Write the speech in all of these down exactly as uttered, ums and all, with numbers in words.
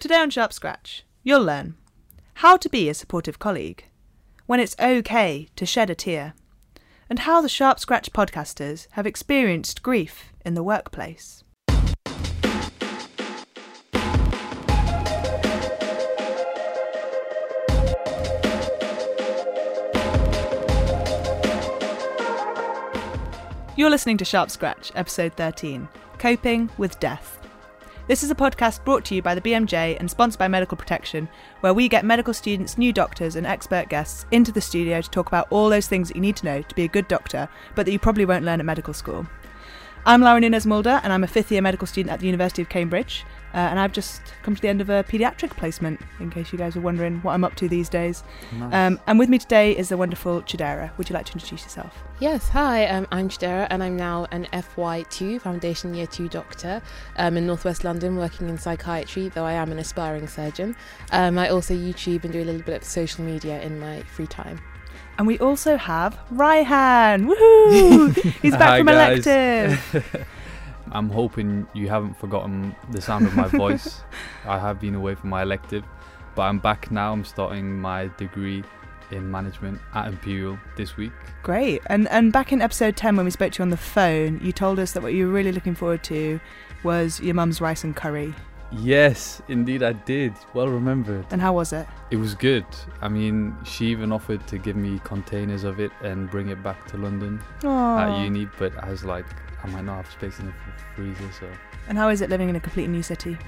Today on Sharp Scratch, you'll learn how to be a supportive colleague, when it's okay to shed a tear, and how the Sharp Scratch podcasters have experienced grief in the workplace. You're listening to Sharp Scratch, episode thirteen, Coping with Death. This is a podcast brought to you by the B M J and sponsored by Medical Protection, where we get medical students, new doctors and expert guests into the studio to talk about all those things that you need to know to be a good doctor, but that you probably won't learn at medical school. I'm Laura Nunes-Mulder and I'm a fifth year medical student at the University of Cambridge, uh, and I've just come to the end of a paediatric placement, in case you guys were wondering what I'm up to these days. Nice. Um, and with me today is the wonderful Chidera. Would you like to introduce yourself? Yes, hi, um, I'm Chidera and I'm now an F Y two, Foundation Year two doctor um, in Northwest London, working in psychiatry, though I am an aspiring surgeon. Um, I also YouTube and do a little bit of social media in my free time. And we also have Raihan. Woohoo! He's back Hi, from guys. Elective. I'm hoping you haven't forgotten the sound of my voice. I have been away from my elective, but I'm back now. I'm starting my degree in management at Imperial this week. Great. And and back in episode ten, when we spoke to you on the phone, you told us that what you were really looking forward to was your mum's rice and curry. Yes, indeed I did. Well remembered. And how was it? It was good. I mean, she even offered to give me containers of it and bring it back to London Aww. At uni, but I was like, I might not have space in the freezer, so... And how is it living in a completely new city?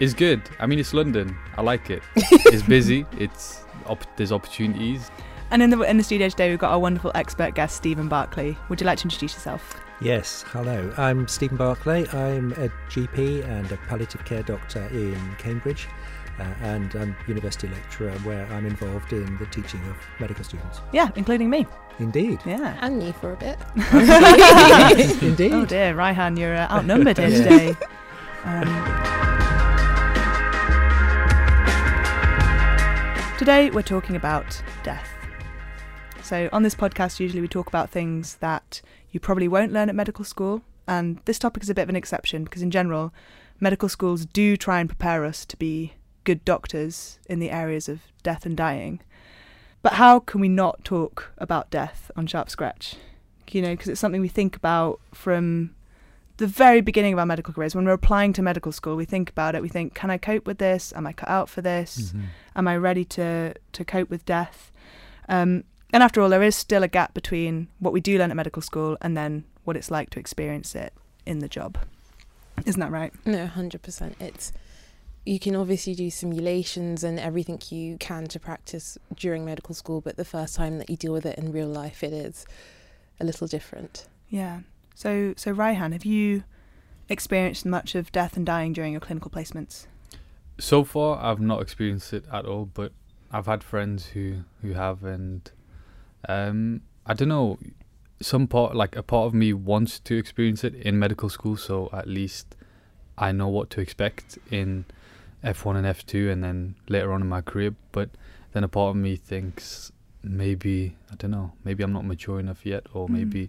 It's good. I mean, it's London. I like it. It's busy. It's op- There's opportunities. And in the, in the studio today, we've got our wonderful expert guest, Stephen Barclay. Would you like to introduce yourself? Yes, hello. I'm Stephen Barclay. I'm a G P and a palliative care doctor in Cambridge, uh, and I'm a university lecturer where I'm involved in the teaching of medical students. Yeah, including me. Indeed. Yeah. And you for a bit. Indeed. Oh dear, Raihan, you're uh, outnumbered here today. Um, today we're talking about death. So on this podcast, usually we talk about things that you probably won't learn at medical school, and this topic is a bit of an exception because in general, medical schools do try and prepare us to be good doctors in the areas of death and dying. But how can we not talk about death on Sharp Scratch? You know, because it's something we think about from the very beginning of our medical careers. When we're applying to medical school, we think about it. We think, can I cope with this? Am I cut out for this? Mm-hmm. Am I ready to, to cope with death? Um, And after all, there is still a gap between what we do learn at medical school and then what it's like to experience it in the job. Isn't that right? No, one hundred percent. It's, you can obviously do simulations and everything you can to practice during medical school, but the first time that you deal with it in real life, it is a little different. Yeah. So, so Raihan, have you experienced much of death and dying during your clinical placements? So far, I've not experienced it at all, but I've had friends who, who have, and... Um, I don't know, some part, like a part of me wants to experience it in medical school, so at least I know what to expect in F one and F two and then later on in my career. But then a part of me thinks maybe, I don't know, maybe I'm not mature enough yet, or mm. maybe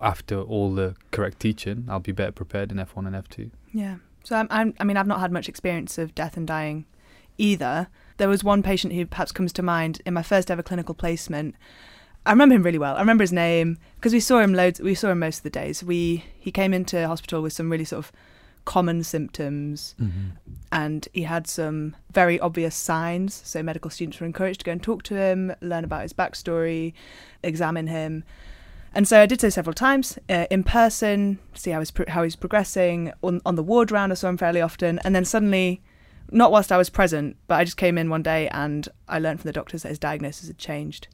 after all the correct teaching, I'll be better prepared in F one and F two. Yeah. So I'm, I'm, I mean, I've not had much experience of death and dying either. There was one patient who perhaps comes to mind in my first ever clinical placement. I remember him really well. I remember his name because we saw him loads. We saw him most of the days. We he came into hospital with some really sort of common symptoms, mm-hmm. and he had some very obvious signs. So medical students were encouraged to go and talk to him, learn about his backstory, examine him. And so I did so several times uh, in person, see how he's pro- how he's progressing on, on the ward round. I saw him fairly often, and then suddenly. Not whilst I was present, but I just came in one day and I learned from the doctors that his diagnosis had changed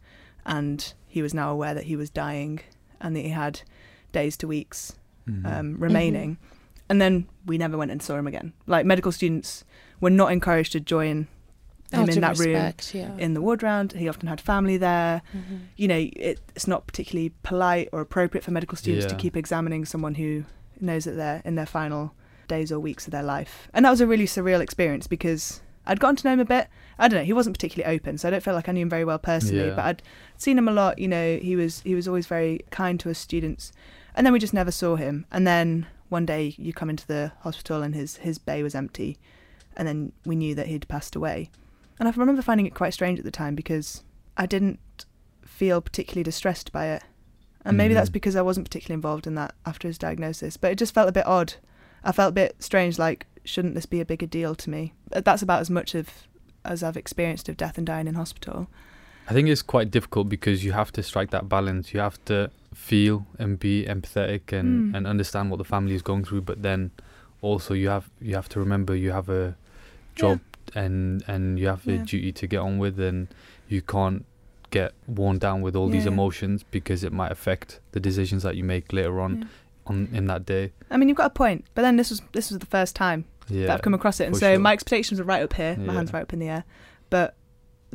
and he was now aware that he was dying and that he had days to weeks mm-hmm. um, remaining. Mm-hmm. And then we never went and saw him again. Like medical students were not encouraged to join him in that respect, room yeah. in the ward round. He often had family there. Mm-hmm. You know, it, it's not particularly polite or appropriate for medical students yeah. to keep examining someone who knows that they're in their final days or weeks of their life. And that was a really surreal experience because I'd gotten to know him a bit. I don't know, he wasn't particularly open, so I don't feel like I knew him very well personally, yeah. but I'd seen him a lot, you know, he was he was always very kind to us students. And then we just never saw him. And then one day you come into the hospital and his his bay was empty and then we knew that he'd passed away. And I remember finding it quite strange at the time because I didn't feel particularly distressed by it. And maybe mm-hmm. that's because I wasn't particularly involved in that after his diagnosis, but it just felt a bit odd. I felt a bit strange, like, shouldn't this be a bigger deal to me? That's about as much of as I've experienced of death and dying in hospital. I think it's quite difficult because you have to strike that balance. You have to feel and be empathetic and, mm. and understand what the family is going through, but then also you have you have to remember you have a job yeah. and, and you have a yeah. duty to get on with, and you can't get worn down with all yeah. these emotions because it might affect the decisions that you make later on, yeah. on in that day. I mean, you've got a point, but then this was this was the first time yeah, that I've come across it, and so sure. my expectations were right up here, my yeah. hands right up in the air, but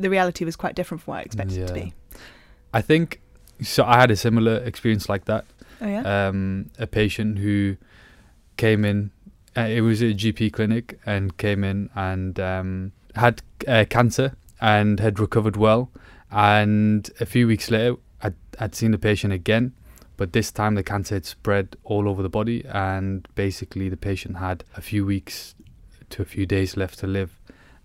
the reality was quite different from what I expected yeah. it to be. I think so. I had a similar experience like that. Oh yeah. Um, a patient who came in. Uh, it was a G P clinic, and came in and um, had uh, cancer and had recovered well. And a few weeks later, I'd, I'd seen the patient again, but this time the cancer had spread all over the body, and basically the patient had a few weeks to a few days left to live.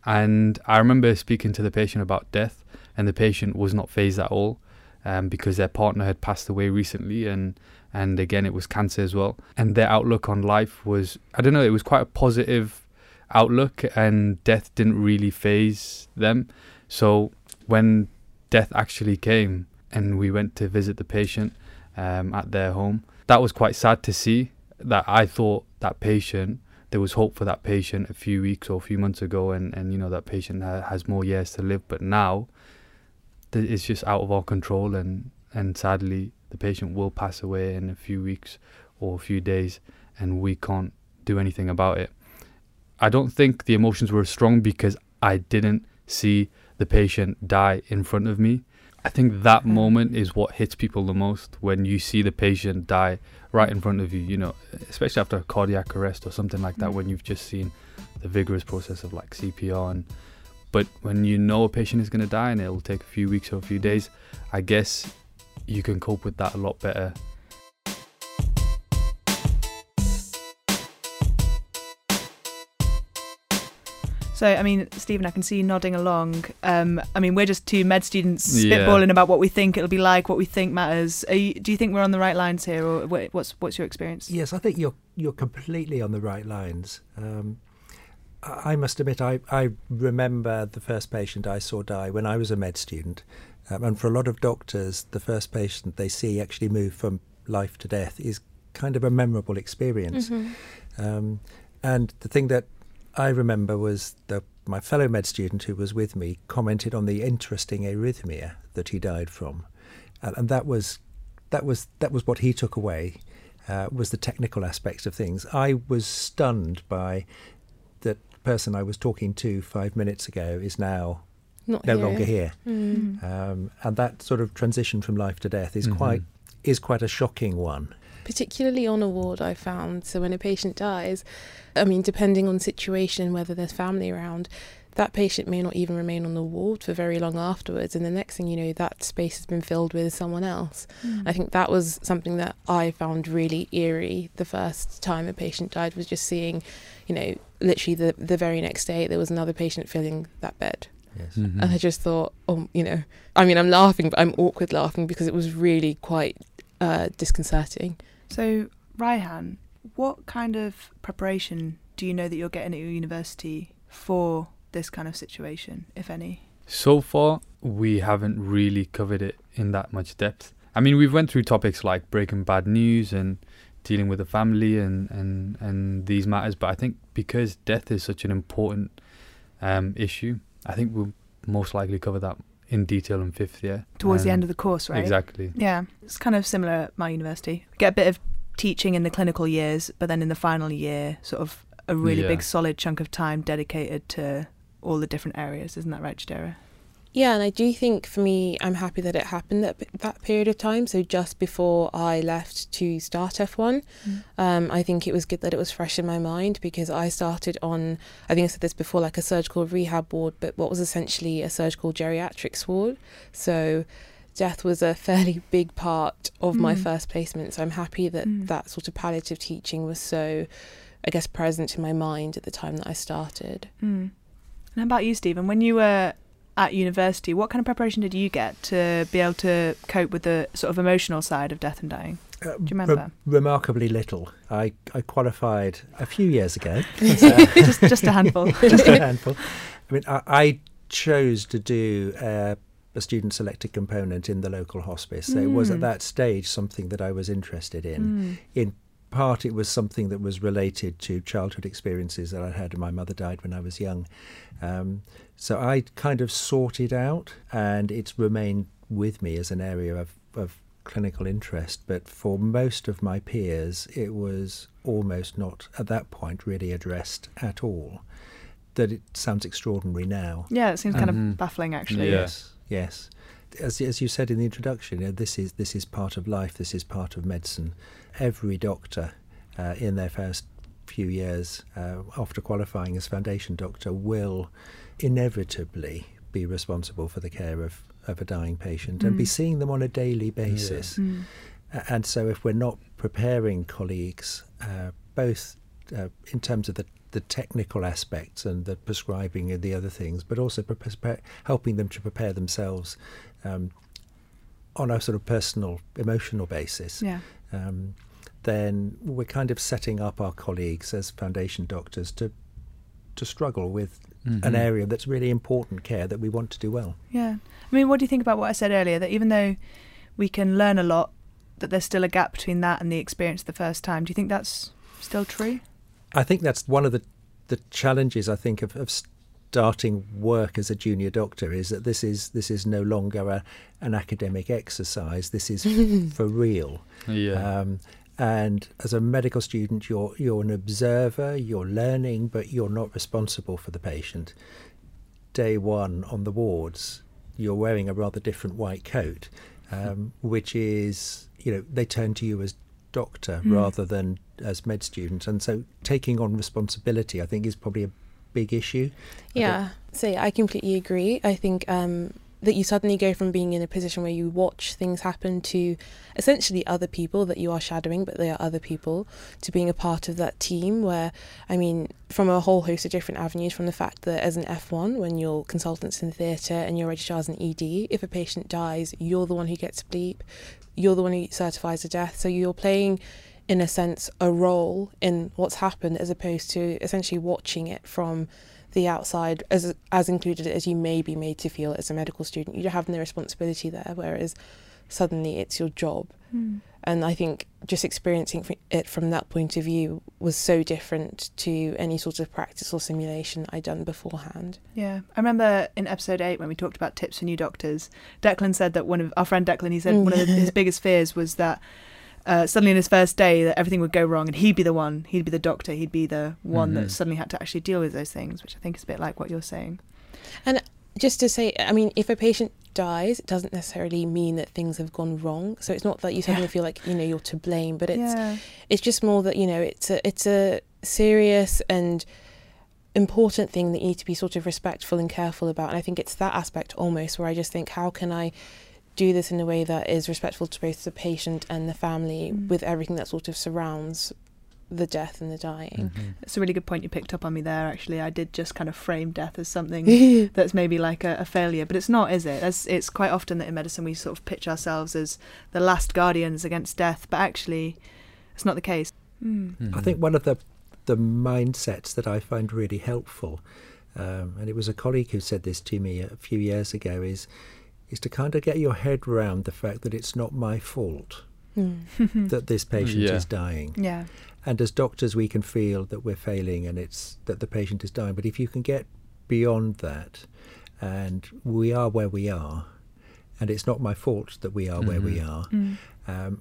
And I remember speaking to the patient about death, and the patient was not fazed at all um, because their partner had passed away recently, and and again it was cancer as well. And their outlook on life was, I don't know, it was quite a positive outlook, and death didn't really faze them. So when death actually came and we went to visit the patient um, at their home, that was quite sad to see. That I thought that patient, there was hope for that patient a few weeks or a few months ago, and, and you know, that patient ha- has more years to live, but now th- it's just out of our control, and, and sadly the patient will pass away in a few weeks or a few days, and we can't do anything about it. I don't think the emotions were strong because I didn't see the patient die in front of me. I think that moment is what hits people the most, when you see the patient die right in front of you, you know, especially after a cardiac arrest or something like that, when you've just seen the vigorous process of like C P R. And but when you know a patient is going to die and it'll take a few weeks or a few days, I guess you can cope with that a lot better. So, I mean, Stephen, I can see you nodding along. Um, I mean, we're just two med students spitballing yeah. about what we think it'll be like, what we think matters. Are you, do you think we're on the right lines here, or what's what's your experience? Yes, I think you're you're completely on the right lines. Um, I must admit, I, I remember the first patient I saw die when I was a med student. Um, and for a lot of doctors, the first patient they see actually move from life to death is kind of a memorable experience. Mm-hmm. Um, and the thing that I remember was that my fellow med student who was with me commented on the interesting arrhythmia that he died from, and, and that was that was that was what he took away, uh, was the technical aspects of things. I was stunned by that person I was talking to five minutes ago is now Not no here. longer here, mm-hmm. um, and that sort of transition from life to death is mm-hmm. quite is quite a shocking one. Particularly on a ward, I found. So when a patient dies, I mean, depending on situation, whether there's family around, that patient may not even remain on the ward for very long afterwards. And the next thing you know, that space has been filled with someone else. Mm. I think that was something that I found really eerie the first time a patient died, was just seeing, you know, literally the, the very next day, there was another patient filling that bed. Yes. Mm-hmm. And I just thought, oh, you know, I mean, I'm laughing, but I'm awkward laughing because it was really quite uh, disconcerting. So, Raihan, what kind of preparation do you know that you're getting at your university for this kind of situation, if any? So far, we haven't really covered it in that much depth. I mean, we've went through topics like breaking bad news and dealing with the family and, and, and these matters, but I think because death is such an important um, issue, I think we'll most likely cover that in detail in fifth year. Towards um, the end of the course, right? Exactly. Yeah. It's kind of similar at my university. Get a bit of teaching in the clinical years, but then in the final year, sort of a really yeah. big solid chunk of time dedicated to all the different areas. Isn't that right, Chidera? Yeah, and I do think for me, I'm happy that it happened at that period of time. So just before I left to start F one, mm. um, I think it was good that it was fresh in my mind, because I started on, I think I said this before, like a surgical rehab ward, but what was essentially a surgical geriatrics ward. So death was a fairly big part of mm. my first placement. So I'm happy that mm. that sort of palliative teaching was so I guess, present in my mind at the time that I started. Mm. And how about you, Stephen? When you were at university, what kind of preparation did you get to be able to cope with the sort of emotional side of death and dying? Do you remember? Re- remarkably little. I, I qualified a few years ago. Uh, just, just a handful. just a handful. I mean, I, I chose to do uh, a student-selected component in the local hospice. So mm. it was at that stage something that I was interested in. Mm. In part, it was something that was related to childhood experiences that I had. My mother died when I was young. Um, so I kind of sorted out, and it's remained with me as an area of, of clinical interest, but for most of my peers it was almost not at that point really addressed at all. That it sounds extraordinary now. Yeah, it seems kind mm-hmm. of baffling actually. Yeah. Yes, yes. As, as you said in the introduction, you know, this is this is part of life, this is part of medicine. Every doctor uh, in their first few years uh, after qualifying as foundation doctor will inevitably be responsible for the care of of a dying patient mm. and be seeing them on a daily basis. Yeah. Mm. And so if we're not preparing colleagues, uh, both uh, in terms of the, the technical aspects and the prescribing and the other things, but also prepare, helping them to prepare themselves um, on a sort of personal, emotional basis, yeah. um, then we're kind of setting up our colleagues as foundation doctors to to struggle with mm-hmm. an area that's really important care that we want to do well. Yeah. I mean, what do you think about what I said earlier, that even though we can learn a lot, that there's still a gap between that and the experience the first time? Do you think that's still true? I think that's one of the, the challenges, I think, of, of starting work as a junior doctor, is that this is this is no longer a, an academic exercise. This is for real. Yeah. Um, And as a medical student, you're you're an observer, you're learning, but you're not responsible for the patient. Day one on the wards, you're wearing a rather different white coat, um, which is, you know, they turn to you as doctor mm. rather than as med student. And so taking on responsibility, I think, is probably a big issue. Yeah, so yeah, I completely agree. I think... Um that you suddenly go from being in a position where you watch things happen to essentially other people that you are shadowing, but they are other people, to being a part of that team where, I mean, from a whole host of different avenues, from the fact that as an F one, when you're consultants in the theatre and you're registrars in E D, if a patient dies, you're the one who gets bleep, you're the one who certifies a death. So you're playing, in a sense, a role in what's happened, as opposed to essentially watching it from the outside, as as included as you may be made to feel as a medical student. You have no responsibility there, whereas suddenly it's your job. Mm. And I think just experiencing it from that point of view was so different to any sort of practice or simulation I'd done beforehand. Yeah, I remember in episode eight when we talked about tips for new doctors, Declan said that one of our friend Declan, he said one of his biggest fears was that Uh, suddenly in his first day that everything would go wrong and he'd be the one, he'd be the doctor, he'd be the one mm-hmm. that suddenly had to actually deal with those things, which I think is a bit like what you're saying. And just to say, I mean, if a patient dies, it doesn't necessarily mean that things have gone wrong. So it's not that you suddenly yeah. feel like, you know, you're to blame, but it's yeah. it's just more that, you know, it's a, it's a serious and important thing that you need to be sort of respectful and careful about. And I think it's that aspect almost where I just think, how can I do this in a way that is respectful to both the patient and the family mm. with everything that sort of surrounds the death and the dying. Mm-hmm. That's a really good point you picked up on me there, actually. I did just kind of frame death as something that's maybe like a, a failure, but it's not, is it? As it's quite often that in medicine we sort of pitch ourselves as the last guardians against death, but actually it's not the case. Mm. Mm-hmm. I think one of the, the mindsets that I find really helpful, um, and it was a colleague who said this to me a few years ago, is... is to kind of get your head round the fact that it's not my fault mm. that this patient yeah. is dying. Yeah. And as doctors, we can feel that we're failing and it's that the patient is dying. But if you can get beyond that, and we are where we are, and it's not my fault that we are mm-hmm. where we are, mm. um,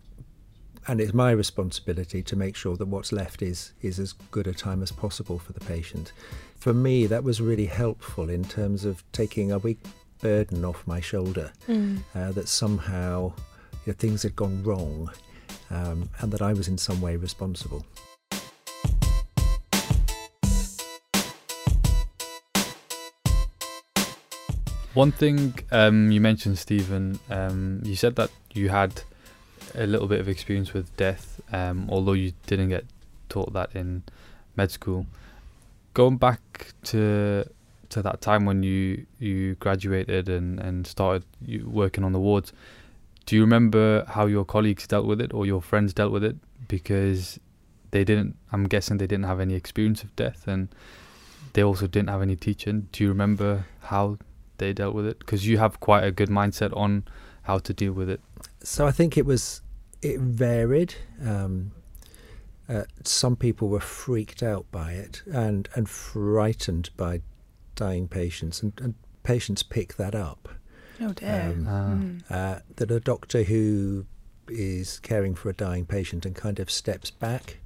and it's my responsibility to make sure that what's left is is as good a time as possible for the patient. For me, that was really helpful in terms of taking a week burden off my shoulder, mm. uh, that somehow, you know, things had gone wrong um, and that I was in some way responsible. One thing um, you mentioned, Stephen, um, you said that you had a little bit of experience with death, um, although you didn't get taught that in med school. Going back to to that time when you, you graduated and, and started working on the wards, do you remember how your colleagues dealt with it or your friends dealt with it? Because they didn't, I'm guessing they didn't have any experience of death, and they also didn't have any teaching. Do you remember how they dealt with it? Because you have quite a good mindset on how to deal with it. So I think it was, it varied. Um, uh, some people were freaked out by it and, and frightened by dying patients, and, and patients pick that up. Oh dear. Um, ah. uh, that a doctor who is caring for a dying patient and kind of steps back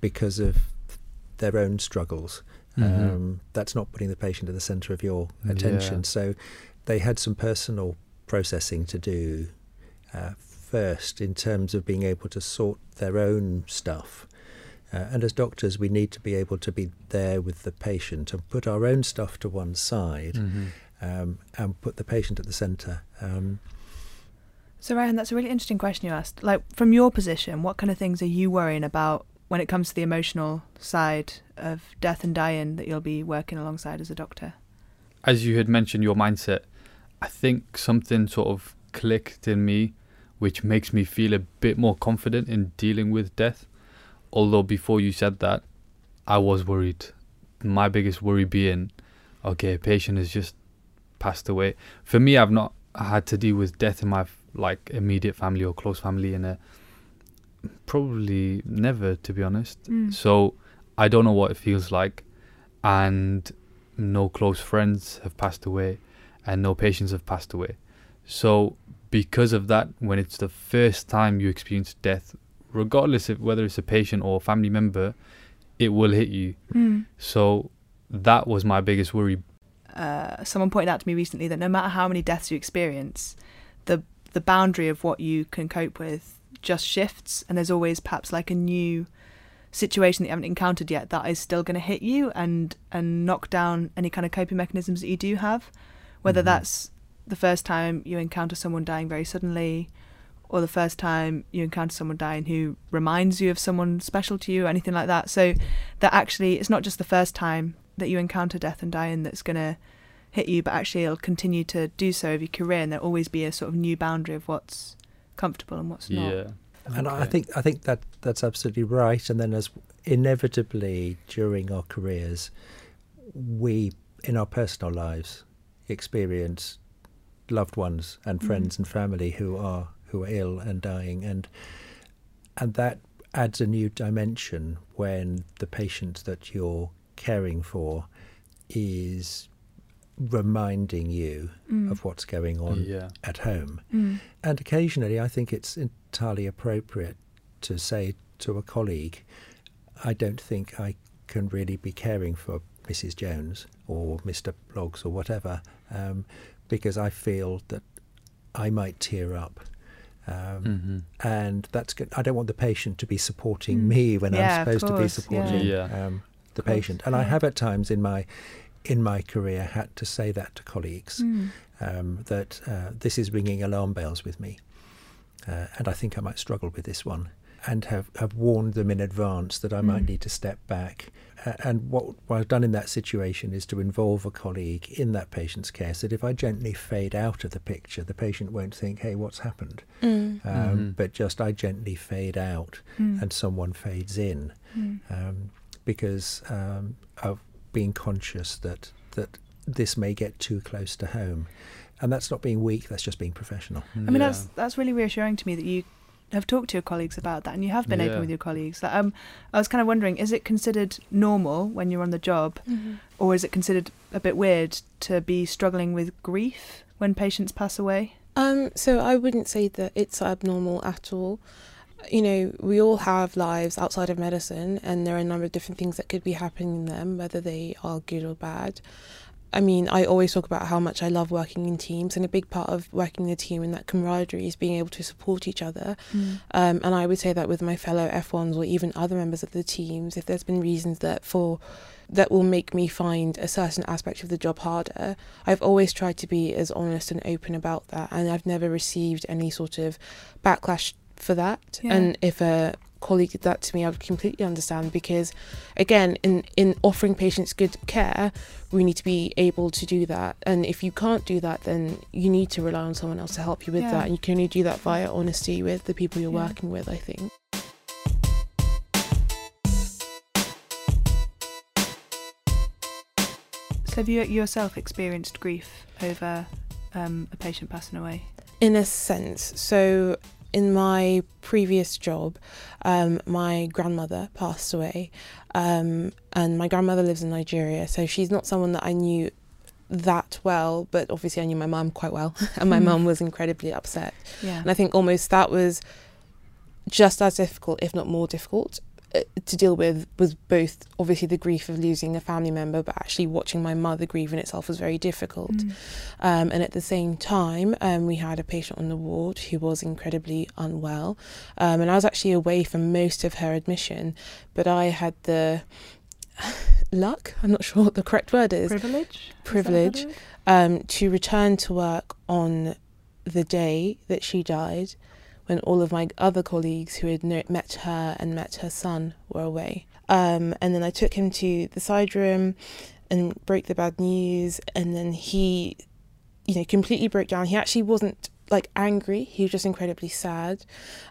because of their own struggles. Mm-hmm. Um, that's not putting the patient at the centre of your attention. Yeah. So they had some personal processing to do uh, first in terms of being able to sort their own stuff. Uh, and as doctors, we need to be able to be there with the patient and put our own stuff to one side, mm-hmm. um, and put the patient at the centre. Um, so, Raihan, that's a really interesting question you asked. Like, from your position, what kind of things are you worrying about when it comes to the emotional side of death and dying that you'll be working alongside as a doctor? As you had mentioned, your mindset, I think something sort of clicked in me, which makes me feel a bit more confident in dealing with death. Although before you said that, I was worried. My biggest worry being, okay, a patient has just passed away. For me, I've not had to deal with death in my like immediate family or close family in a probably never, to be honest. Mm. So I don't know what it feels like, and no close friends have passed away and no patients have passed away. So because of that, when it's the first time you experience death, regardless of whether it's a patient or a family member, it will hit you. Mm. So that was my biggest worry. Uh, someone pointed out to me recently that no matter how many deaths you experience, the the boundary of what you can cope with just shifts, and there's always perhaps like a new situation that you haven't encountered yet that is still going to hit you and and knock down any kind of coping mechanisms that you do have, whether mm-hmm. that's the first time you encounter someone dying very suddenly, or the first time you encounter someone dying who reminds you of someone special to you, or anything like that. So that actually it's not just the first time that you encounter death and dying that's going to hit you, but actually it'll continue to do so over your career, and there'll always be a sort of new boundary of what's comfortable and what's not. Yeah. And okay. I think I think that that's absolutely right. And then, as inevitably during our careers, we in our personal lives experience loved ones and friends mm. and family who are who are ill and dying, and and that adds a new dimension when the patient that you're caring for is reminding you mm. of what's going on yeah. at home. Mm. And occasionally I think it's entirely appropriate to say to a colleague, I don't think I can really be caring for Missus Jones or Mister Bloggs or whatever, um, because I feel that I might tear up. Um, mm-hmm. And that's good. I don't want the patient to be supporting mm. me when yeah, I'm supposed to be supporting yeah. Yeah. Um, the patient. And yeah. I have at times in my in my career had to say that to colleagues, mm. um, that uh, this is ringing alarm bells with me, uh, and I think I might struggle with this one, and have, have warned them in advance that I mm. might need to step back. Uh, and what, what I've done in that situation is to involve a colleague in that patient's care, so that if I gently fade out of the picture, the patient won't think, hey, what's happened? Mm. Um, mm-hmm. But just I gently fade out mm. and someone fades in, mm. um, because um, I've being conscious that that this may get too close to home. And that's not being weak, that's just being professional. I mean, yeah. that's that's really reassuring to me that you have talked to your colleagues about that, and you have been yeah. open with your colleagues. Like, um, I was kind of wondering, is it considered normal when you're on the job, mm-hmm. or is it considered a bit weird to be struggling with grief when patients pass away? Um, so I wouldn't say that it's abnormal at all. You know, we all have lives outside of medicine, and there are a number of different things that could be happening to them, whether they are good or bad. I mean, I always talk about how much I love working in teams, and a big part of working in a team and that camaraderie is being able to support each other. Mm. Um, and I would say that with my fellow F ones or even other members of the teams, if there's been reasons that for that will make me find a certain aspect of the job harder, I've always tried to be as honest and open about that, and I've never received any sort of backlash for that. Yeah. And if a colleague did that to me, I would completely understand, because again, in, in offering patients good care, we need to be able to do that. And if you can't do that, then you need to rely on someone else to help you with yeah. that. And you can only do that via honesty with the people you're yeah. working with, I think. So have you yourself experienced grief over um, a patient passing away? In a sense. So in my previous job, um, my grandmother passed away, um, and my grandmother lives in Nigeria, so she's not someone that I knew that well, but obviously I knew my mum quite well, and my mum was incredibly upset. Yeah. And I think almost that was just as difficult, if not more difficult, to deal with, was both obviously the grief of losing a family member, but actually watching my mother grieve in itself was very difficult. Mm. Um, and at the same time, um, we had a patient on the ward who was incredibly unwell, um, and I was actually away for most of her admission, but I had the luck, I'm not sure what the correct word is, privilege privilege is um, to return to work on the day that she died, when all of my other colleagues who had met her and met her son were away. Um, and then I took him to the side room and broke the bad news, and then he, you know, completely broke down. He actually wasn't, like, angry, he was just incredibly sad,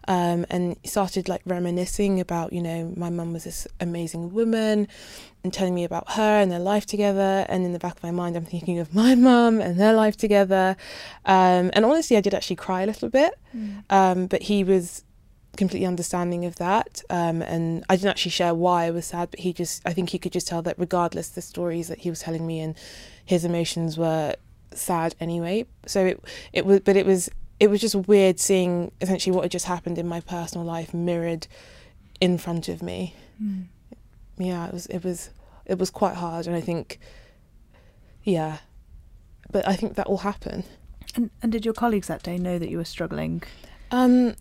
um, and started, like, reminiscing about, you know, my mum was this amazing woman, and telling me about her and their life together. And in the back of my mind, I'm thinking of my mum and their life together, um, and honestly I did actually cry a little bit, mm. um, but he was completely understanding of that, um, and I didn't actually share why I was sad, but he just, I think he could just tell that regardless, the stories that he was telling me and his emotions were sad anyway. So it it was, but it was it was just weird seeing essentially what had just happened in my personal life mirrored in front of me. Mm. Yeah, it was it was it was quite hard, and I think, yeah, but I think that will happen. And and did your colleagues that day know that you were struggling? Um,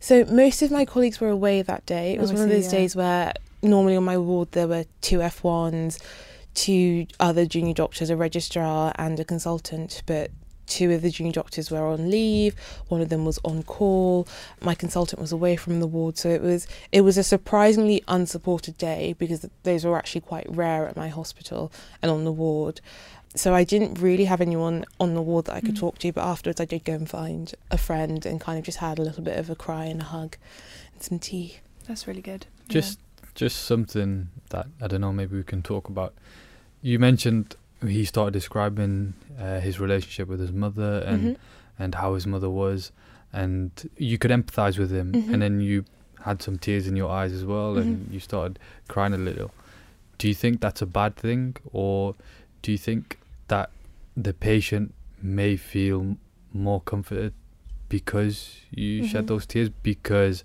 so most of my colleagues were away that day. It was oh, one see, of those yeah. days where normally on my ward there were two F ones. Two other junior doctors, a registrar and a consultant, but two of the junior doctors were on leave, one of them was on call, my consultant was away from the ward, so it was it was a surprisingly unsupported day, because those were actually quite rare at my hospital and on the ward. So I didn't really have anyone on the ward that I could mm. talk to, but afterwards I did go and find a friend and kind of just had a little bit of a cry and a hug and some tea. That's really good. Just yeah. just something that, I don't know, maybe we can talk about. You mentioned he started describing uh, his relationship with his mother and mm-hmm. and how his mother was, and you could empathize with him, mm-hmm. and then you had some tears in your eyes as well, mm-hmm. and you started crying a little. Do you think that's a bad thing, or do you think that the patient may feel more comforted because you mm-hmm. shed those tears? Because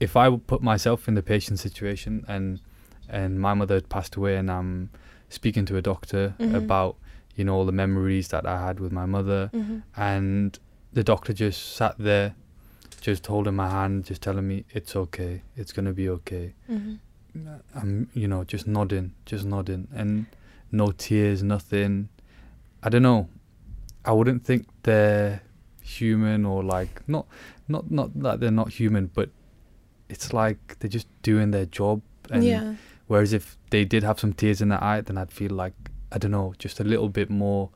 if I would put myself in the patient's situation, and and my mother had passed away, and I'm speaking to a doctor mm-hmm. about, you know, all the memories that I had with my mother, mm-hmm. and the doctor just sat there, just holding my hand, just telling me it's okay, it's gonna be okay. Mm-hmm. I'm, you know, just nodding, just nodding, and no tears, nothing. I don't know. I wouldn't think they're human, or like not, not, not that they're not human, but it's like they're just doing their job. And yeah. Whereas if they did have some tears in their eye, then I'd feel like, I don't know, just a little bit more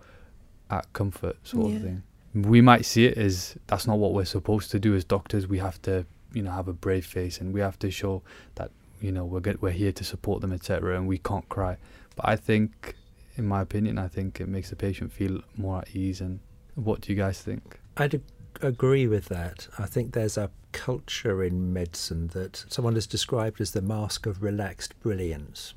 at comfort sort yeah. of thing. We might see it as that's not what we're supposed to do as doctors. We have to, you know, have a brave face, and we have to show that, you know, we're good, we're here to support them, et cetera. And we can't cry. But I think, in my opinion, I think it makes the patient feel more at ease. And what do you guys think? I'd agree with that. I think there's a culture in medicine that someone has described as the mask of relaxed brilliance,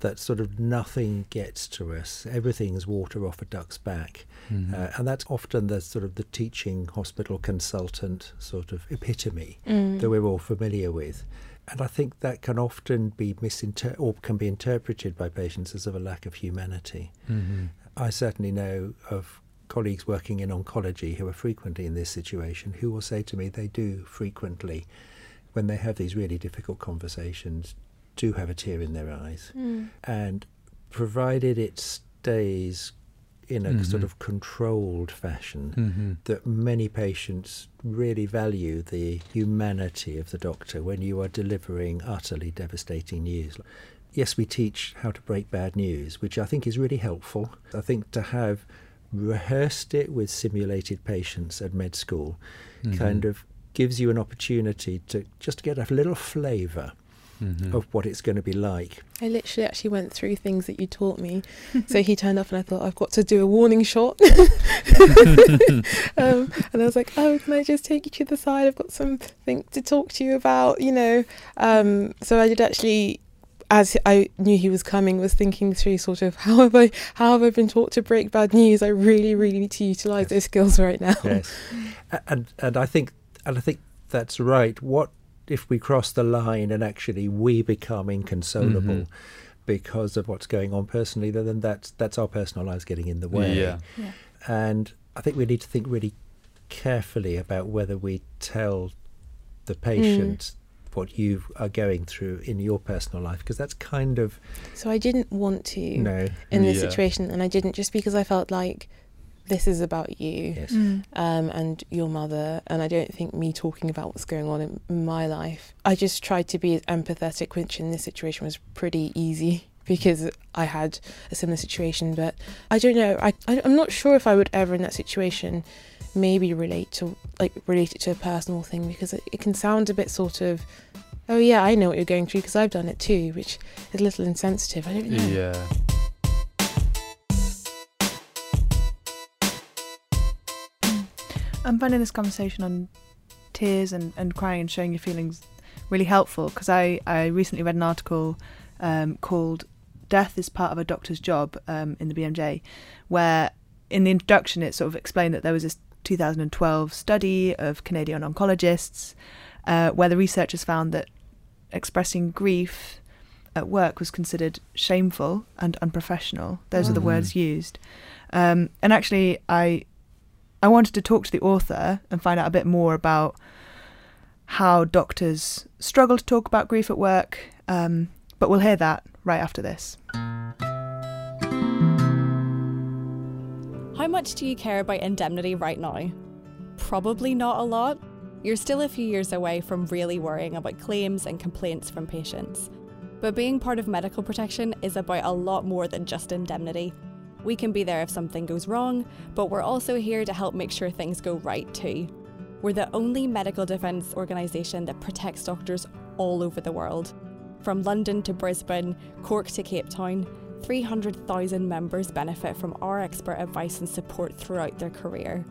that sort of nothing gets to us, everything's water off a duck's back, mm-hmm. uh, and that's often the sort of the teaching hospital consultant sort of epitome mm. that we're all familiar with. And I think that can often be misinterpreted, or can be interpreted by patients as of a lack of humanity. Mm-hmm. I certainly know of colleagues working in oncology who are frequently in this situation, who will say to me they do frequently, when they have these really difficult conversations, do have a tear in their eyes. Mm. And provided it stays in a mm-hmm. sort of controlled fashion, mm-hmm. that many patients really value the humanity of the doctor when you are delivering utterly devastating news. Yes, we teach how to break bad news, which I think is really helpful. I think to have rehearsed it with simulated patients at med school mm-hmm. kind of gives you an opportunity to just get a little flavour Mm-hmm. of what it's going to be like. I literally actually went through things that you taught me. So he turned up and I thought, I've got to do a warning shot. um, and I was like, oh, can I just take you to the side? I've got something to talk to you about, you know. Um, so I did actually, as I knew he was coming, was thinking through sort of, how have I, how have I been taught to break bad news? I really, really need to utilise yes. those skills right now. Yes. And, and, I think, and I think that's right. What if we cross the line and actually we become inconsolable mm-hmm. because of what's going on personally, then that's that's our personal lives getting in the way. Yeah. Yeah. And I think we need to think really carefully about whether we tell the patient mm. what you are going through in your personal life, because that's kind of... So I didn't want to no. in this yeah. situation, and I didn't just because I felt like this is about you yes. mm. um, and your mother, and I don't think me talking about what's going on in, in my life. I just tried to be as empathetic, which in this situation was pretty easy because I had a similar situation. But I don't know, I, I, I'm not sure if I would ever in that situation maybe relate to like relate it to a personal thing, because it, it can sound a bit sort of, oh yeah, I know what you're going through because I've done it too, which is a little insensitive, I don't know. Yeah. I'm finding this conversation on tears and, and crying and showing your feelings really helpful, because I, I recently read an article um, called Death is Part of a Doctor's Job um, in the B M J, where in the introduction it sort of explained that there was this two thousand twelve study of Canadian oncologists uh, where the researchers found that expressing grief at work was considered shameful and unprofessional. Those mm. are the words used. Um, and actually I... I wanted to talk to the author and find out a bit more about how doctors struggle to talk about grief at work, um, but we'll hear that right after this. How much do you care about indemnity right now? Probably not a lot. You're still a few years away from really worrying about claims and complaints from patients. But being part of medical protection is about a lot more than just indemnity. We can be there if something goes wrong, but we're also here to help make sure things go right too. We're the only medical defence organisation that protects doctors all over the world. From London to Brisbane, Cork to Cape Town, three hundred thousand members benefit from our expert advice and support throughout their career.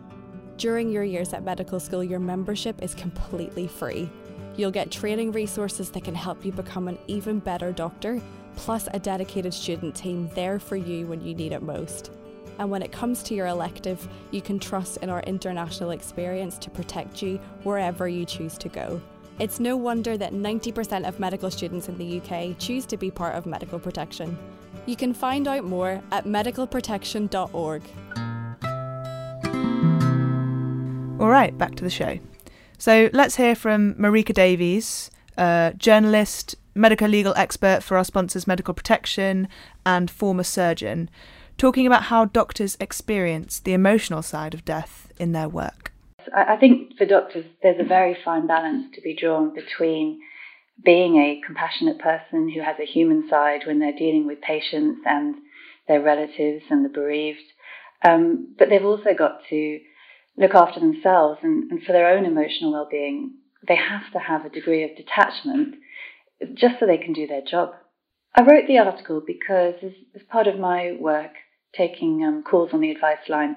During your years at medical school, your membership is completely free. You'll get training resources that can help you become an even better doctor, plus a dedicated student team there for you when you need it most. And when it comes to your elective, you can trust in our international experience to protect you wherever you choose to go. It's no wonder that ninety percent of medical students in the U K choose to be part of medical protection. You can find out more at medical protection dot org. All right, back to the show. So let's hear from Marika Davies, a journalist, medico-legal expert for our sponsors Medical Protection, and former surgeon, talking about how doctors experience the emotional side of death in their work. I think for doctors there's a very fine balance to be drawn between being a compassionate person who has a human side when they're dealing with patients and their relatives and the bereaved, um, but they've also got to look after themselves, and, and for their own emotional well-being they have to have a degree of detachment just so they can do their job. I wrote the article because as, as part of my work taking um, calls on the advice line,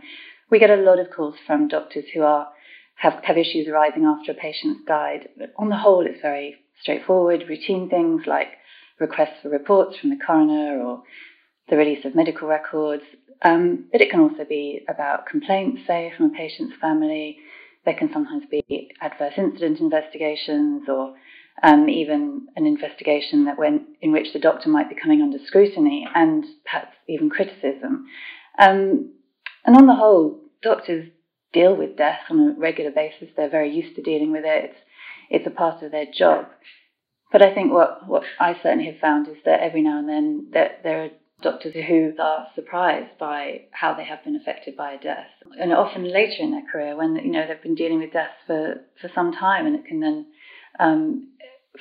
we get a lot of calls from doctors who are have, have issues arising after a patient's died. But on the whole, it's very straightforward, routine things like requests for reports from the coroner or the release of medical records. Um, but it can also be about complaints, say, from a patient's family. There can sometimes be adverse incident investigations or um, even an investigation that when, in which the doctor might be coming under scrutiny and perhaps even criticism. Um, and on the whole, doctors deal with death on a regular basis. They're very used to dealing with it. It's, it's a part of their job. But I think what, what I certainly have found is that every now and then that there are doctors who are surprised by how they have been affected by a death. And often later in their career when, you know, they've been dealing with death for, for some time, and it can then, um,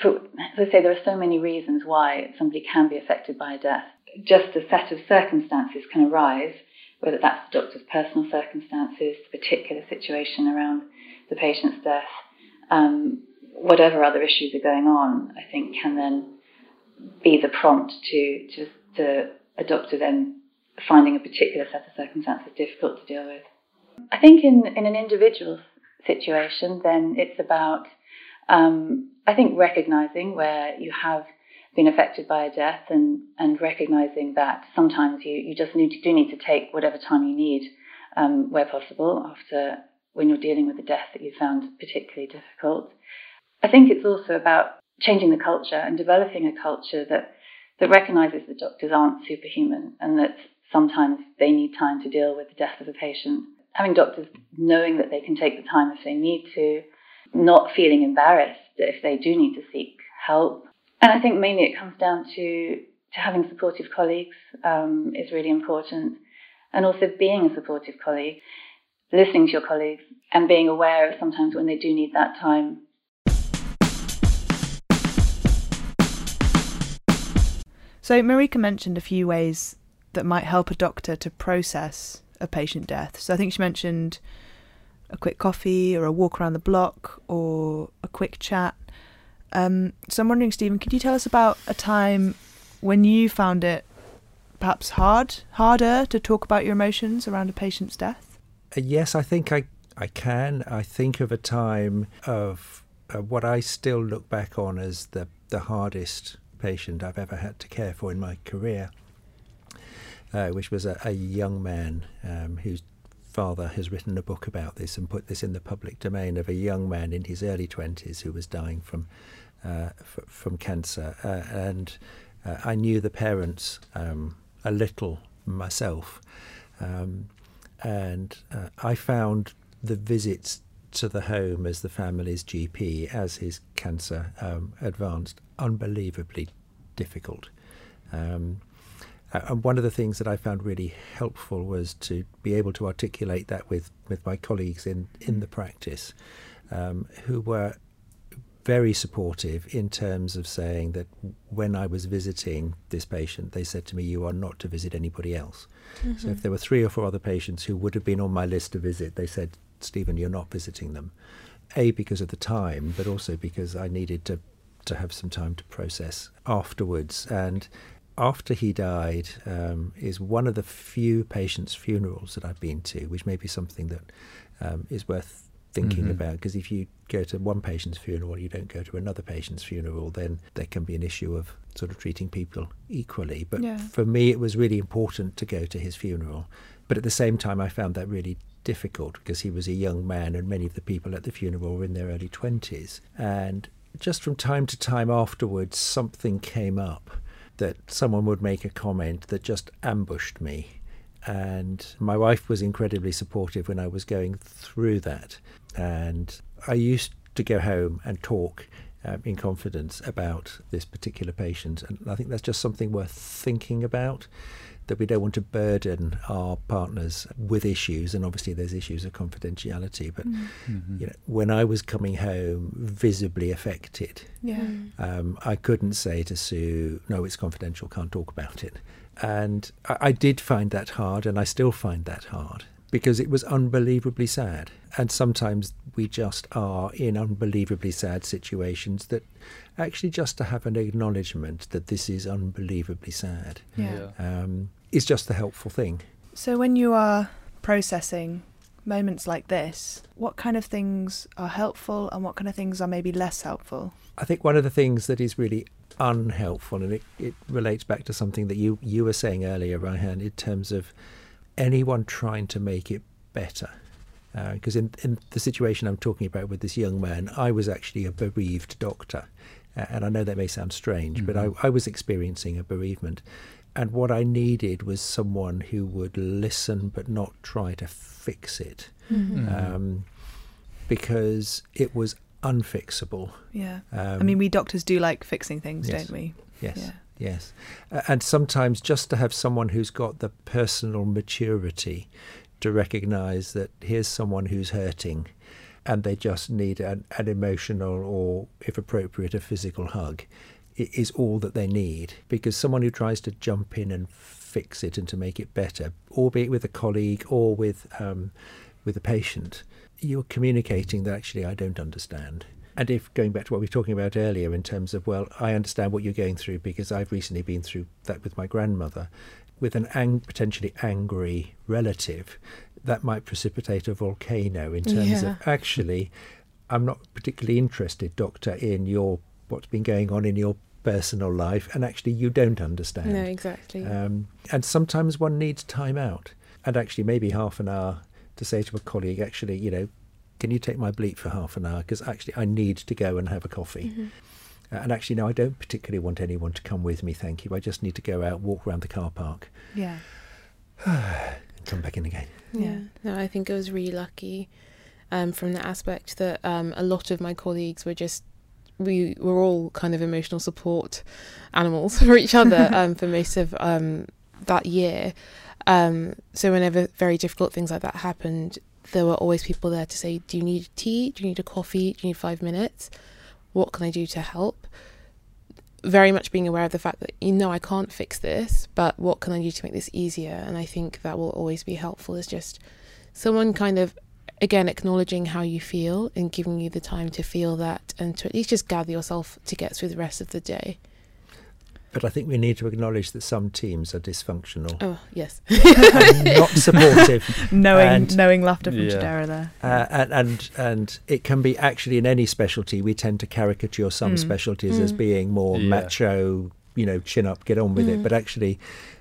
for, as I say, there are so many reasons why somebody can be affected by a death. Just a set of circumstances can arise, whether that's the doctor's personal circumstances, the particular situation around the patient's death, um, whatever other issues are going on, I think can then be the prompt to to, to a doctor then finding a particular set of circumstances difficult to deal with. I think in, in an individual situation, then it's about, um, I think, recognising where you have been affected by a death and, and recognising that sometimes you, you just need to, do need to take whatever time you need um, where possible after when you're dealing with a death that you found particularly difficult. I think it's also about changing the culture and developing a culture that, that recognises that doctors aren't superhuman and that sometimes they need time to deal with the death of a patient. Having doctors knowing that they can take the time if they need to, not feeling embarrassed if they do need to seek help. And I think mainly it comes down to, to having supportive colleagues um, is really important, and also being a supportive colleague, listening to your colleagues and being aware of sometimes when they do need that time. So Marika mentioned a few ways that might help a doctor to process a patient death. So I think she mentioned a quick coffee or a walk around the block or a quick chat. Um, so I'm wondering, Stephen, could you tell us about a time when you found it perhaps hard, harder to talk about your emotions around a patient's death? Yes, I think I, I can. I think of a time of uh, what I still look back on as the, the hardest patient I've ever had to care for in my career, uh, which was a, a young man um, whose father has written a book about this and put this in the public domain, of a young man in his early twenties who was dying from uh, f- from cancer. Uh, and uh, I knew the parents um, a little myself. Um, and uh, I found the visits to the home as the family's G P as his cancer um, advanced unbelievably difficult. Um, and one of the things that I found really helpful was to be able to articulate that with, with my colleagues in, in the practice, um, who were very supportive in terms of saying that when I was visiting this patient, they said to me, you are not to visit anybody else. Mm-hmm. So if there were three or four other patients who would have been on my list to visit, they said, Stephen, you're not visiting them. A, because of the time, but also because I needed to to have some time to process afterwards. And after he died um, is one of the few patients' funerals that I've been to, which may be something that um, is worth thinking mm-hmm. about, because if you go to one patient's funeral, you don't go to another patient's funeral, then there can be an issue of sort of treating people equally. But yeah. for me, it was really important to go to his funeral. But at the same time, I found that really difficult because he was a young man and many of the people at the funeral were in their early twenties. And just from time to time afterwards, something came up that someone would make a comment that just ambushed me. And my wife was incredibly supportive when I was going through that. And I used to go home and talk um, in confidence about this particular patient. And I think that's just something worth thinking about, that we don't want to burden our partners with issues, and obviously there's issues of confidentiality. But mm-hmm. you know, when I was coming home visibly affected, yeah. um, I couldn't say to Sue, "No, it's confidential. Can't talk about it." And I, I did find that hard, and I still find that hard because it was unbelievably sad. And sometimes we just are in unbelievably sad situations that actually just to have an acknowledgement that this is unbelievably sad. Yeah. yeah. Um, is just the helpful thing. So when you are processing moments like this, what kind of things are helpful and what kind of things are maybe less helpful? I think one of the things that is really unhelpful, and it, it relates back to something that you, you were saying earlier, Raihan, in terms of anyone trying to make it better. Because uh, in, in the situation I'm talking about with this young man, I was actually a bereaved doctor. And I know that may sound strange, mm-hmm. but I, I was experiencing a bereavement. And what I needed was someone who would listen but not try to fix it. Mm-hmm. Um, because it was unfixable. Yeah. Um, I mean, we doctors do like fixing things, yes. don't we? Yes. Yeah. Yes. And sometimes just to have someone who's got the personal maturity to recognize that here's someone who's hurting and they just need an, an emotional or, if appropriate, a physical hug is all that they need. Because someone who tries to jump in and fix it and to make it better, albeit with a colleague or with, um, with a patient, you're communicating that actually I don't understand. And if going back to what we were talking about earlier in terms of, well, I understand what you're going through because I've recently been through that with my grandmother, with an ang- potentially angry relative, that might precipitate a volcano in terms yeah. of actually, I'm not particularly interested, doctor, in your what's been going on in your personal life, and actually you don't understand. No, exactly. Um, and sometimes one needs time out, and actually maybe half an hour to say to a colleague, actually, you know, can you take my bleep for half an hour? Because actually I need to go and have a coffee. Mm-hmm. Uh, and actually, no, I don't particularly want anyone to come with me, thank you. I just need to go out, walk around the car park. Yeah. And come back in again. Yeah. No, I think I was really lucky um, from the aspect that um, a lot of my colleagues were just, we were all kind of emotional support animals for each other um, for most of um, that year. Um, so whenever very difficult things like that happened, there were always people there to say, do you need tea? Do you need a coffee? Do you need five minutes? What can I do to help? Very much being aware of the fact that, you know, I can't fix this, but what can I do to make this easier? And I think that will always be helpful, is just someone kind of, again, acknowledging how you feel and giving you the time to feel that and to at least just gather yourself to get through the rest of the day. But I think we need to acknowledge that some teams are dysfunctional. Oh, yes. And not supportive. knowing and, knowing laughter from yeah. Chidera there. Uh, and, and and it can be actually in any specialty, we tend to caricature some mm. specialties mm. as being more yeah. macho, you know, chin up, get on with mm. it. But actually,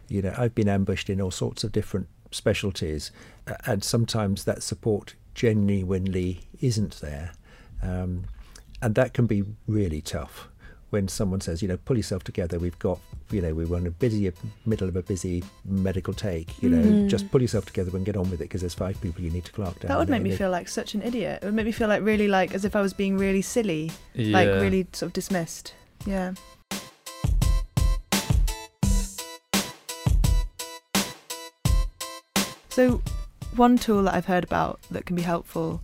you know, I've been ambushed in all sorts of different specialties. Uh, and sometimes that support genuinely isn't there. Um, and that can be really tough. When someone says, you know, pull yourself together, we've got, you know, we're in a busy, middle of a busy medical take, you know, mm. just pull yourself together and get on with it because there's five people you need to clerk down. That would make me feel like such an idiot. It would make me feel like really like as if I was being really silly, yeah. like really sort of dismissed. Yeah. So one tool that I've heard about that can be helpful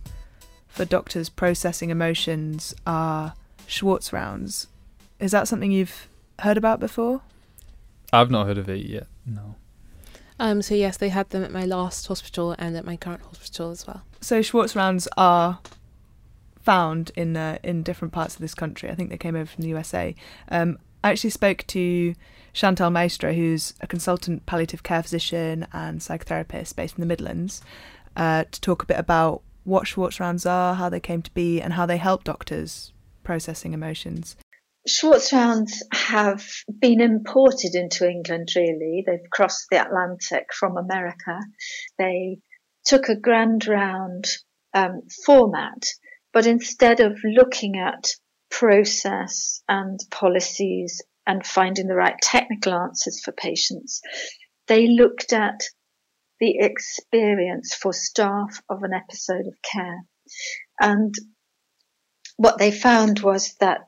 for doctors processing emotions are Schwartz rounds. Is that something you've heard about before? I've not heard of it yet, no. Um, so yes, they had them at my last hospital and at my current hospital as well. So Schwartz rounds are found in uh, in different parts of this country. I think they came over from the U S A. Um, I actually spoke to Chantal Maestro, who's a consultant palliative care physician and psychotherapist based in the Midlands, uh, to talk a bit about what Schwartz rounds are, how they came to be, and how they help doctors processing emotions. Schwartz rounds have been imported into England, really. They've crossed the Atlantic from America. They took a grand round um, format, but instead of looking at process and policies and finding the right technical answers for patients, they looked at the experience for staff of an episode of care. And what they found was that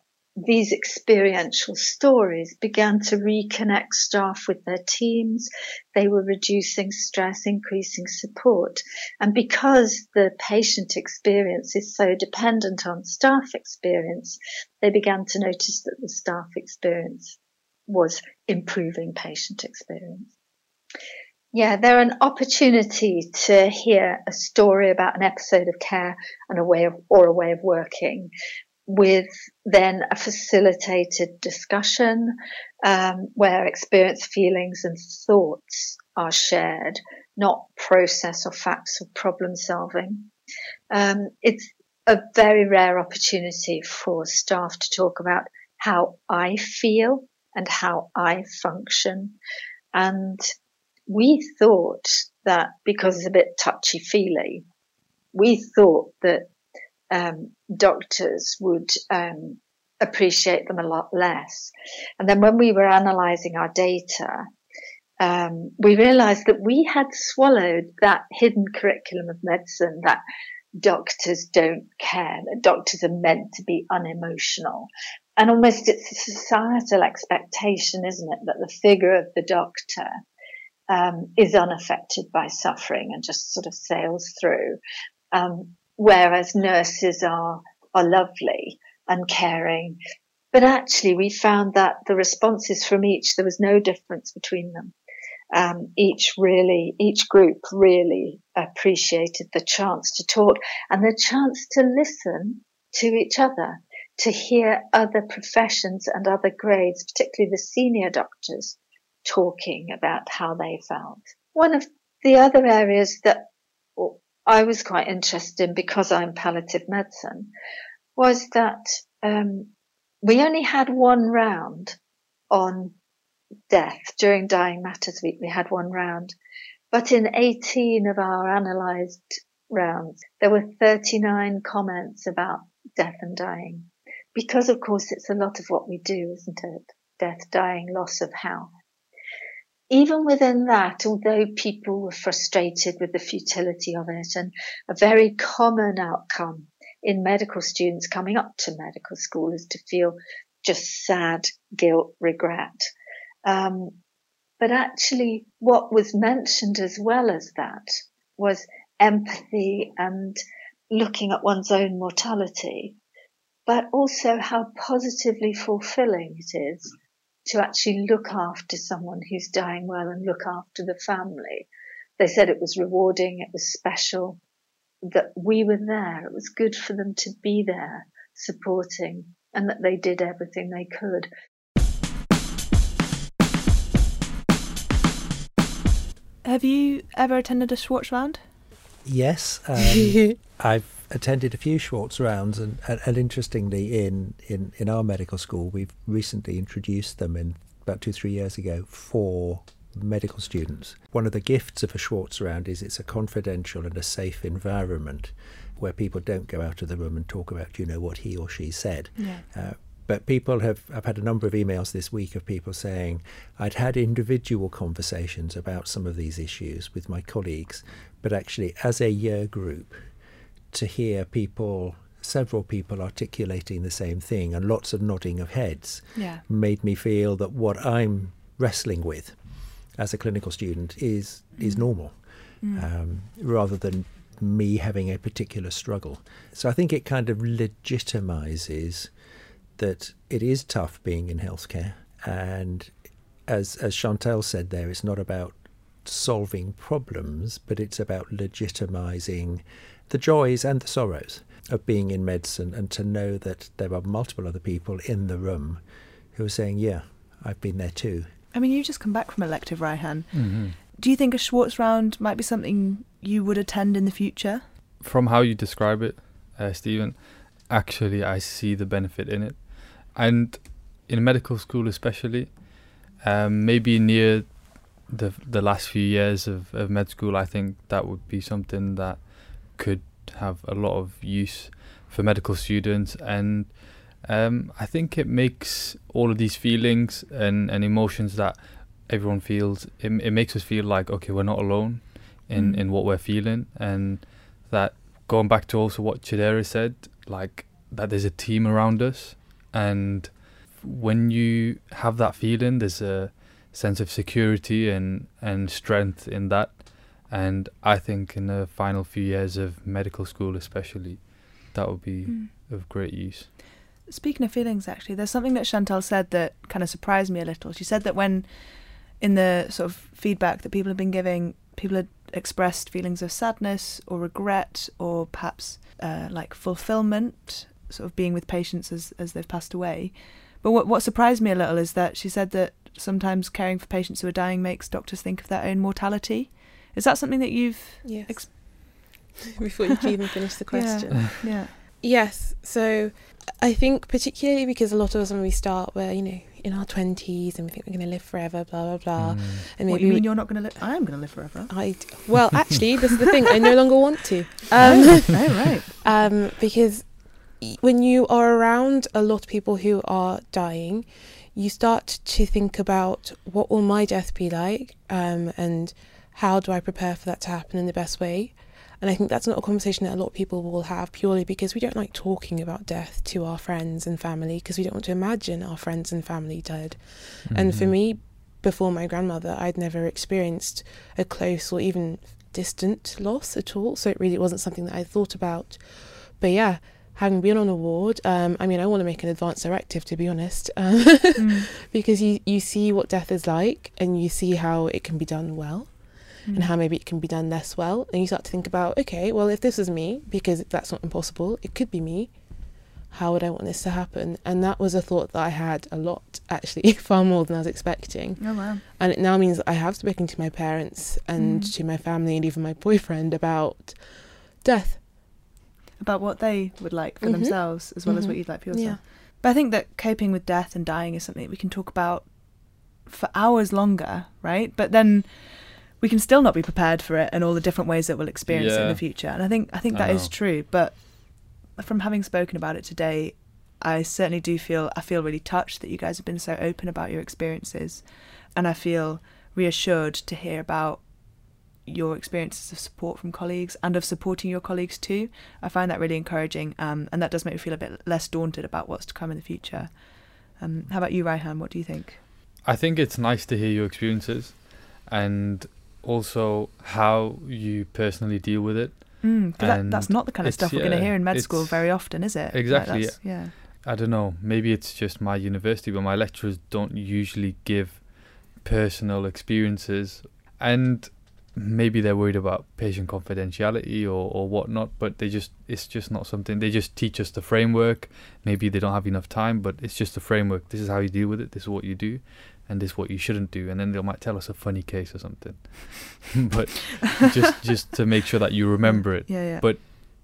these experiential stories began to reconnect staff with their teams. They were reducing stress, increasing support. And because the patient experience is so dependent on staff experience, they began to notice that the staff experience was improving patient experience. Yeah, they're an opportunity to hear a story about an episode of care and a way of, or a way of working, with then a facilitated discussion um, where experience, feelings and thoughts are shared, not process or facts or problem solving. Um, it's a very rare opportunity for staff to talk about how I feel and how I function. And we thought that because it's a bit touchy-feely, we thought that Um, doctors would um, appreciate them a lot less. And then when we were analysing our data, um, we realised that we had swallowed that hidden curriculum of medicine that doctors don't care, that doctors are meant to be unemotional. And almost it's a societal expectation, isn't it, that the figure of the doctor um, is unaffected by suffering and just sort of sails through, um, whereas nurses are are lovely and caring. But actually, we found that the responses from each, there was no difference between them. Um, each really, each group really appreciated the chance to talk and the chance to listen to each other, to hear other professions and other grades, particularly the senior doctors, talking about how they felt. One of the other areas that I was quite interested in, because I'm palliative medicine, was that um, we only had one round on death. During Dying Matters Week, we had one round. But in eighteen of our analysed rounds, there were thirty-nine comments about death and dying. Because, of course, it's a lot of what we do, isn't it? Death, dying, loss of health. Even within that, although people were frustrated with the futility of it, and a very common outcome in medical students coming up to medical school is to feel just sad, guilt, regret. Um, but actually what was mentioned as well as that was empathy and looking at one's own mortality, but also how positively fulfilling it is to actually look after someone who's dying well and look after the family. They said it was rewarding, it was special, that we were there. It was good for them to be there supporting, and that they did everything they could. Have you ever attended a Schwartz round? Yes, um, I've attended a few Schwartz rounds, and, and, and interestingly, in, in, in our medical school, we've recently introduced them in about two, three years ago for medical students. One of the gifts of a Schwartz round is it's a confidential and a safe environment where people don't go out of the room and talk about, you know, what he or she said. Yeah. Uh, But people have, I've had a number of emails this week of people saying, I'd had individual conversations about some of these issues with my colleagues, but actually as a year group, to hear people, several people articulating the same thing and lots of nodding of heads, yeah, made me feel that what I'm wrestling with as a clinical student is, mm. is normal, mm. um, rather than me having a particular struggle. So I think it kind of legitimizes that it is tough being in healthcare, and as as Chantal said there, it's not about solving problems, but it's about legitimizing the joys and the sorrows of being in medicine, and to know that there are multiple other people in the room who are saying, yeah, I've been there too. I mean, you just come back from elective, Raihan. Mm-hmm. Do you think a Schwartz round might be something you would attend in the future? From how you describe it, uh, Stephen, actually I see the benefit in it. And in medical school especially, um, maybe near the the last few years of, of med school, I think that would be something that could have a lot of use for medical students. And um, I think it makes all of these feelings and, and emotions that everyone feels, it, it makes us feel like, okay, we're not alone in, mm. in what we're feeling. And that, going back to also what Chidera said, like that there's a team around us. And when you have that feeling, there's a sense of security and, and strength in that. And I think in the final few years of medical school especially, that would be mm. of great use. Speaking of feelings, actually, there's something that Chantal said that kind of surprised me a little. She said that when, in the sort of feedback that people have been giving, people had expressed feelings of sadness or regret or perhaps uh, like fulfilment, sort of being with patients as, as they've passed away. But what what surprised me a little is that she said that sometimes caring for patients who are dying makes doctors think of their own mortality. Is that something that you've... Yes. Ex- Before you can even finish the question. Yeah. yeah. Yes. So I think particularly because a lot of us, when we start, we're, you know, in our twenties and we think we're going to live forever, blah, blah, blah. Mm. And maybe what, you mean we, you're not going to live? I am going to live forever. I, well, actually, this is the thing. I no longer want to. Um, oh, oh, right. Um, because... when you are around a lot of people who are dying, you start to think about, what will my death be like, um, and how do I prepare for that to happen in the best way? And I think that's not a conversation that a lot of people will have, purely because we don't like talking about death to our friends and family, because we don't want to imagine our friends and family dead. Mm-hmm. And for me, before my grandmother, I'd never experienced a close or even distant loss at all. So it really wasn't something that I thought about. But yeah, having been on a ward, um, I mean, I want to make an advance directive, to be honest, um, mm. because you, you see what death is like, and you see how it can be done well. And how maybe it can be done less well. And you start to think about, okay, well, if this is me, because that's not impossible, it could be me, how would I want this to happen? And that was a thought that I had a lot, actually, far more than I was expecting. Oh, wow. And it now means that I have spoken to my parents and mm. to my family and even my boyfriend about death. About what they would like for mm-hmm. themselves, as well mm-hmm. as what you'd like for yourself. Yeah. But I think that coping with death and dying is something we can talk about for hours longer, right? But then we can still not be prepared for it and all the different ways that we'll experience yeah. it in the future. And I think I think that I is true. But from having spoken about it today, I certainly do feel, I feel really touched that you guys have been so open about your experiences. And I feel reassured to hear about your experiences of support from colleagues and of supporting your colleagues too. I find that really encouraging. Um, and that does make me feel a bit less daunted about what's to come in the future. Um, how about you, Raihan? What do you think? I think it's nice to hear your experiences and also how you personally deal with it. Mm, that, that's not the kind of stuff we're yeah, going to hear in med school very often, is it? Exactly. Like yeah. yeah. I don't know. Maybe it's just my university, but my lecturers don't usually give personal experiences. And maybe they're worried about patient confidentiality or, or whatnot, but they just it's just not something. They just teach us the framework. Maybe they don't have enough time, but it's just the framework. This is how you deal with it. This is what you do. And this is what you shouldn't do, and then they might tell us a funny case or something, but just just to make sure that you remember it. Yeah, yeah. But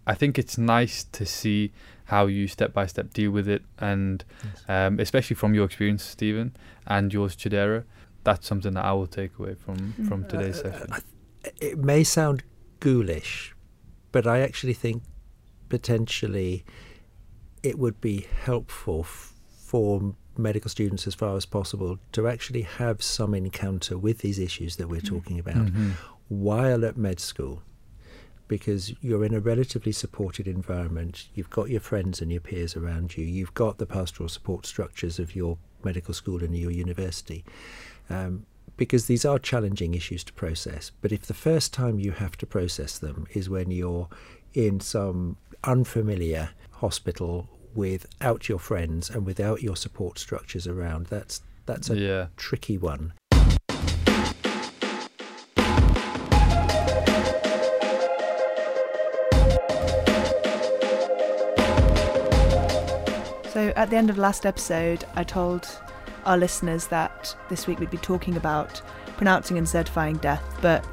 I think it's nice to see how you step by step deal with it, and yes. um, especially from your experience, Stephen, and yours, Chidera. That's something that I will take away from from today's uh, session. Uh, it may sound ghoulish, but I actually think potentially it would be helpful f- for. medical students as far as possible to actually have some encounter with these issues that we're talking about mm-hmm. while at med school, because you're in a relatively supported environment. You've got your friends and your peers around you. You've got the pastoral support structures of your medical school and your university, um, because these are challenging issues to process. But if the first time you have to process them is when you're in some unfamiliar hospital without your friends and without your support structures around, that's that's a yeah. tricky one. So at the end of last episode, I told our listeners that this week we'd be talking about pronouncing and certifying death, but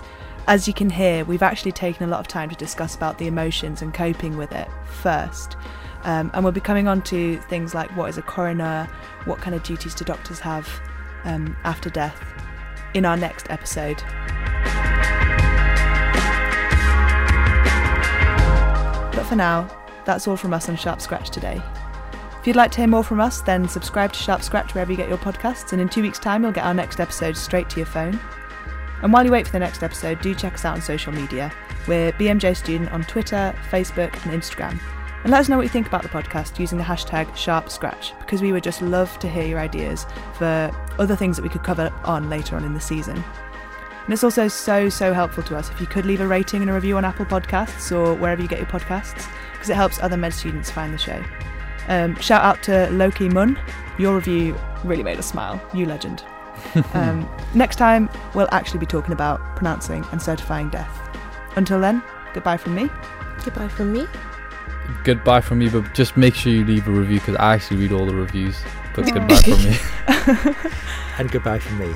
as you can hear, we've actually taken a lot of time to discuss about the emotions and coping with it first. Um, and we'll be coming on to things like what is a coroner, what kind of duties do doctors have um, after death in our next episode. But for now, that's all from us on Sharp Scratch today. If you'd like to hear more from us, then subscribe to Sharp Scratch wherever you get your podcasts, and in two weeks' time you'll get our next episode straight to your phone. And while you wait for the next episode, do check us out on social media. We're B M J Student on Twitter, Facebook and Instagram. And let us know what you think about the podcast using the hashtag Sharp Scratch, because we would just love to hear your ideas for other things that we could cover on later on in the season. And it's also so, so helpful to us if you could leave a rating and a review on Apple Podcasts or wherever you get your podcasts, because it helps other med students find the show. Um, shout out to Loki Munn. Your review really made us smile. You legend. um, next time, we'll actually be talking about pronouncing and certifying death. Until then, goodbye from me. Goodbye from me. Goodbye from me, but just make sure you leave a review, because I actually read all the reviews. But goodbye from me. And goodbye from me.